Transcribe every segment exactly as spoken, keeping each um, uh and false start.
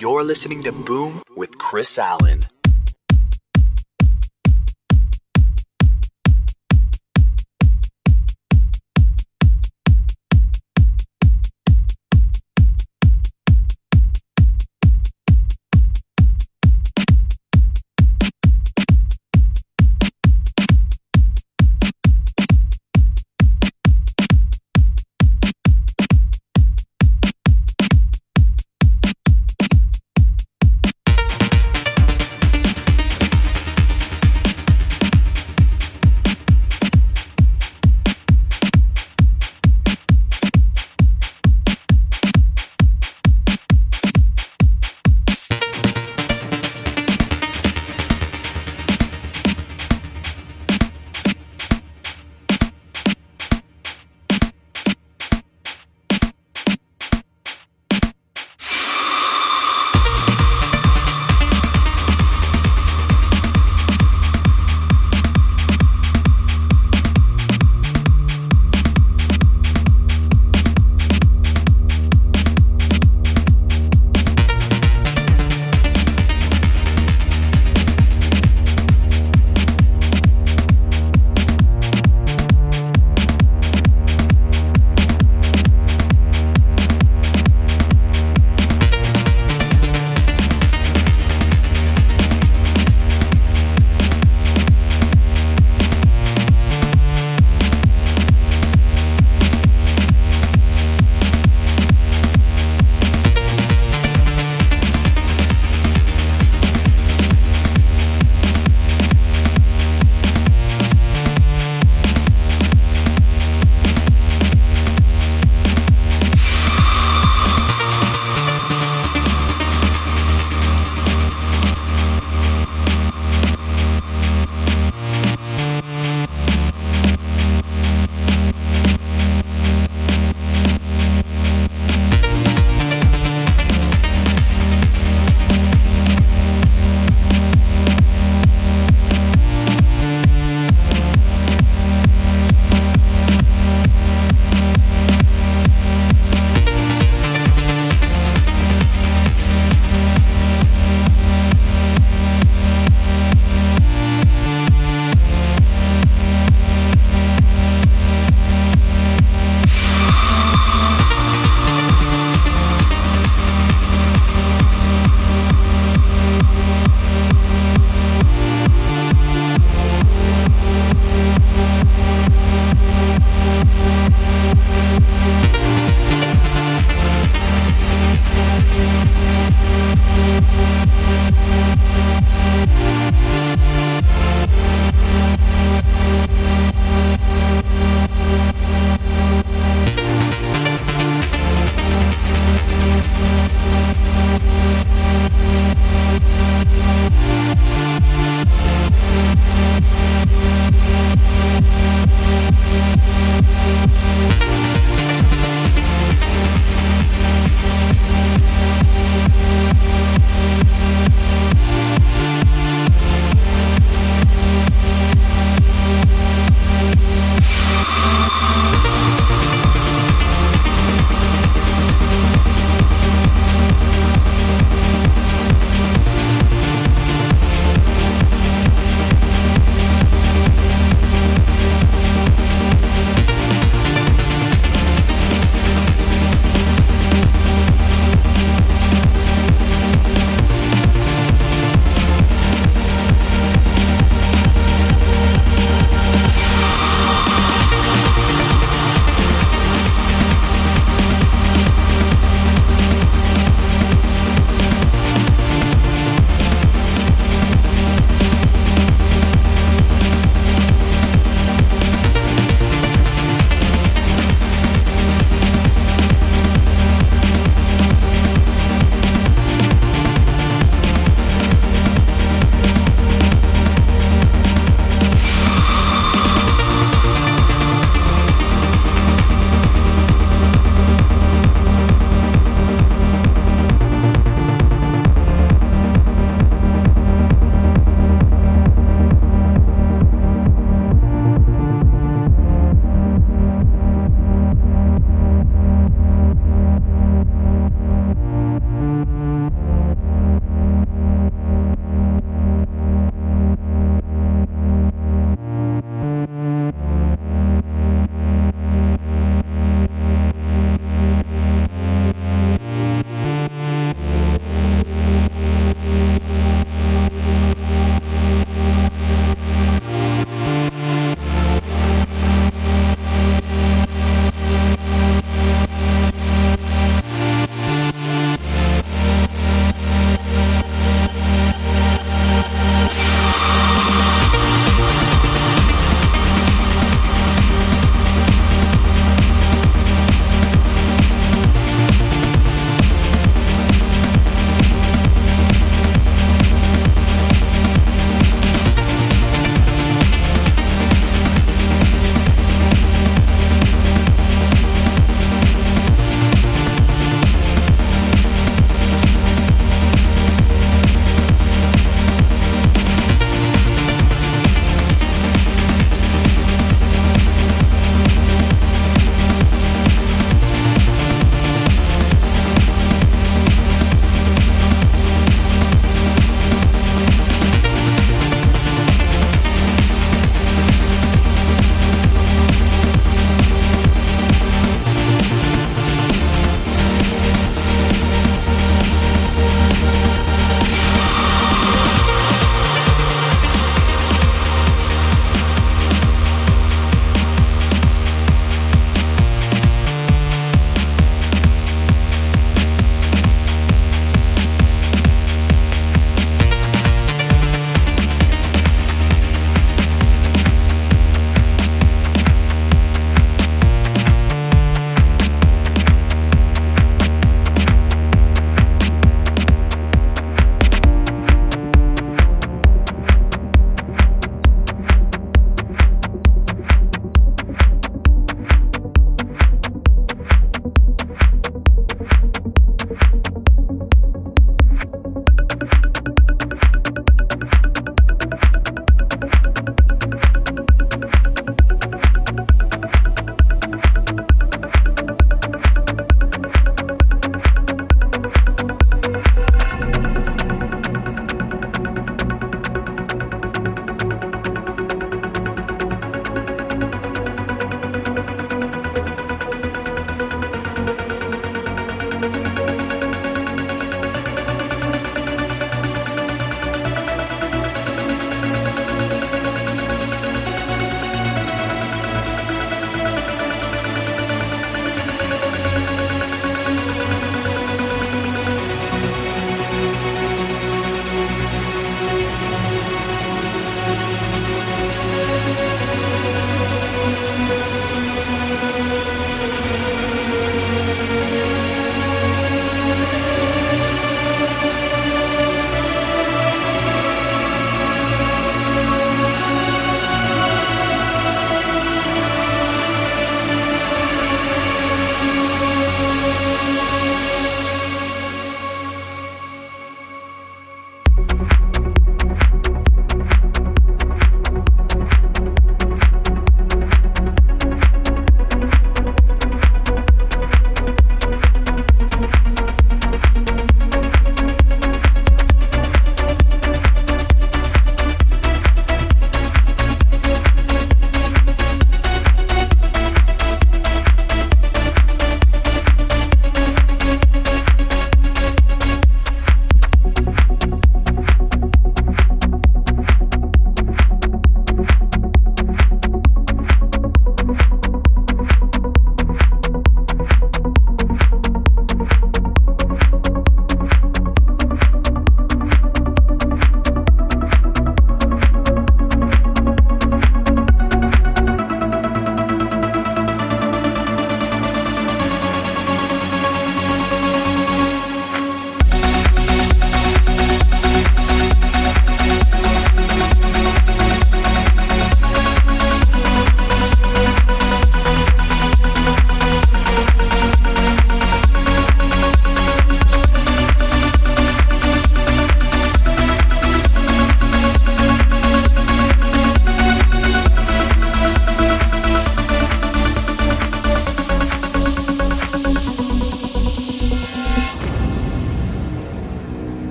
You're listening to Boom with Chris Allen.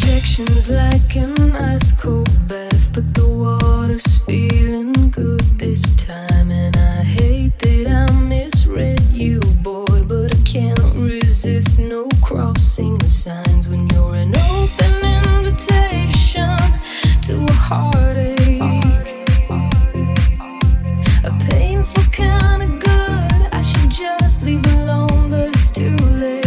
Projections like an ice cold bath, but the water's feeling good this time. And I hate that I misread you, boy, but I can't resist no crossing the signs when you're an open invitation to a heartache, a painful kind of good I should just leave alone, but it's too late.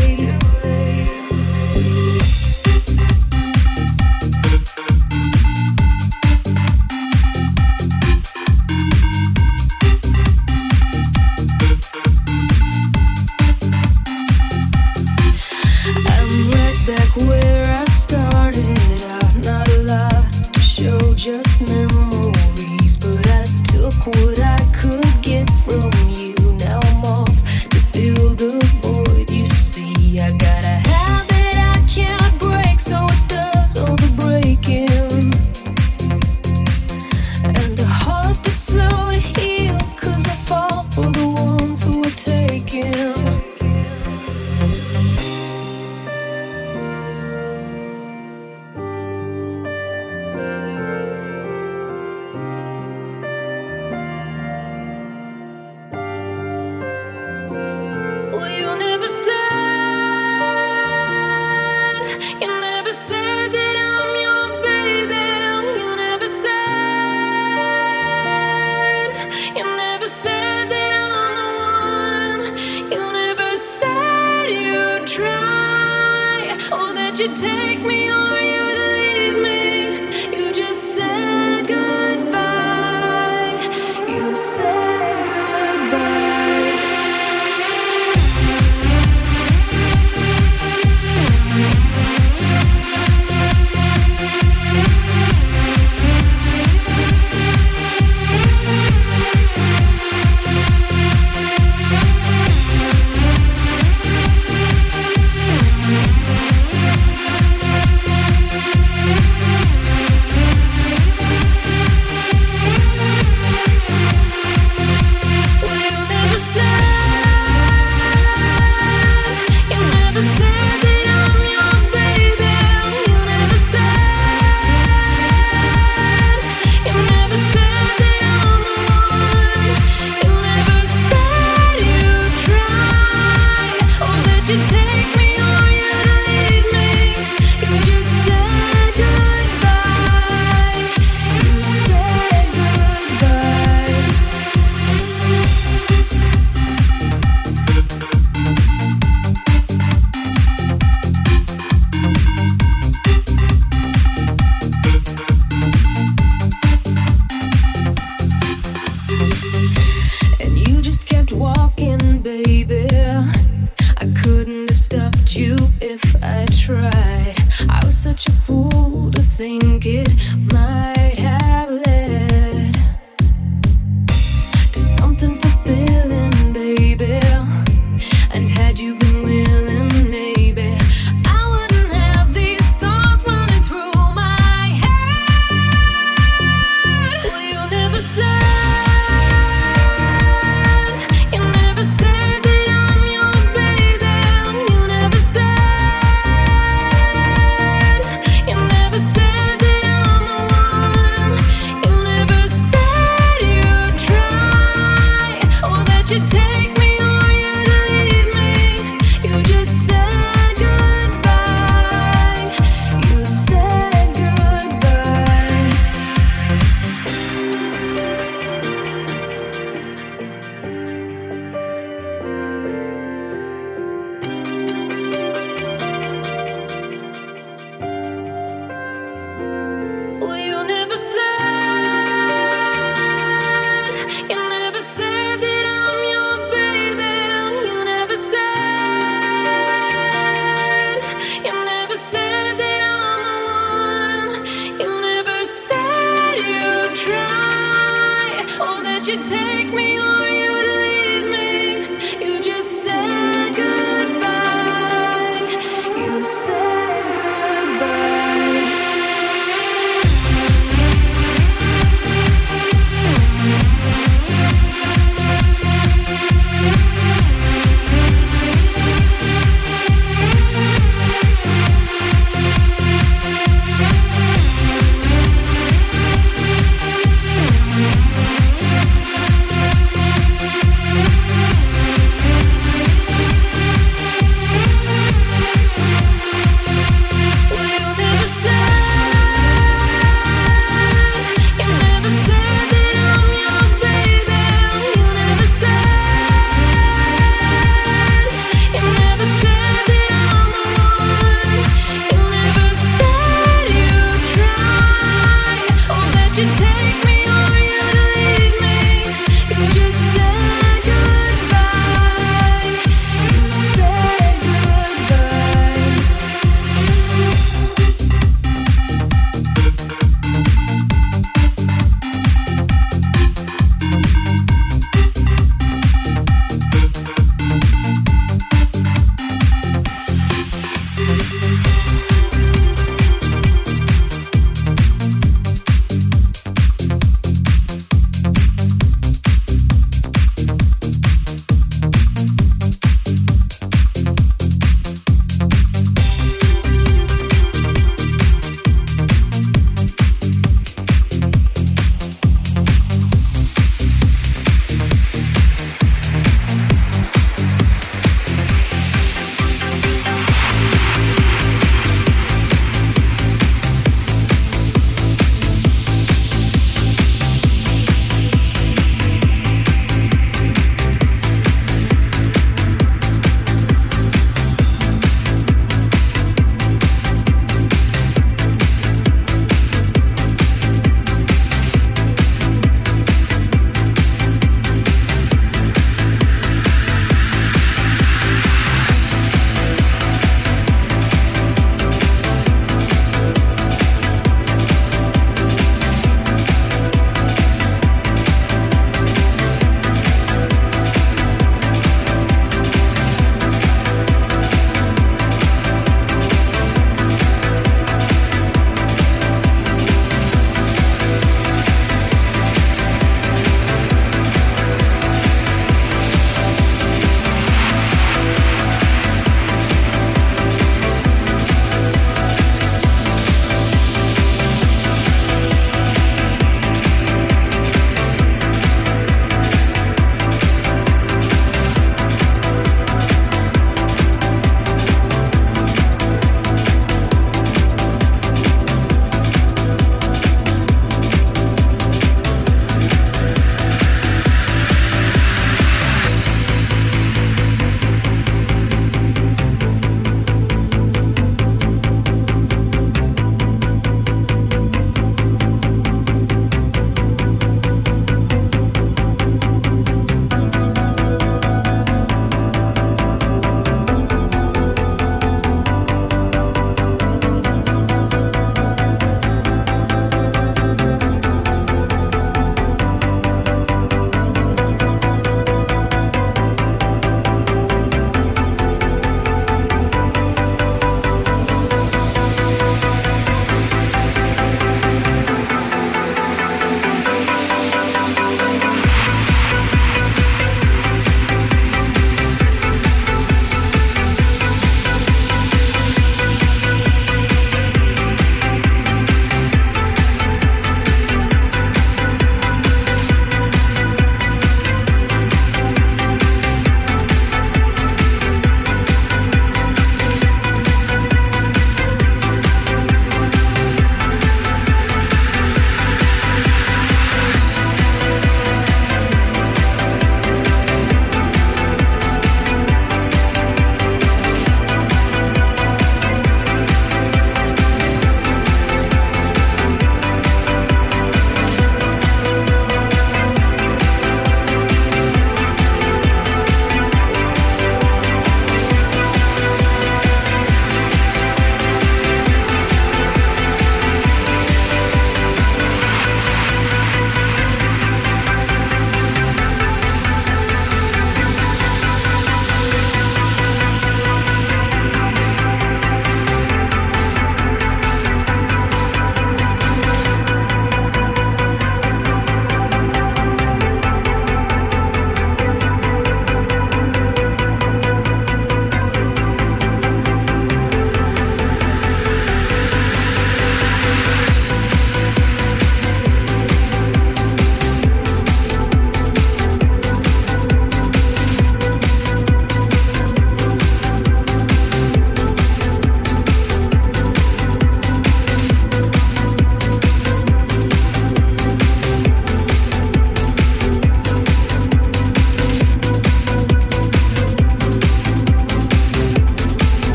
Say goodbye.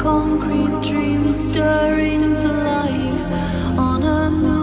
concrete dreams stirring to life on a new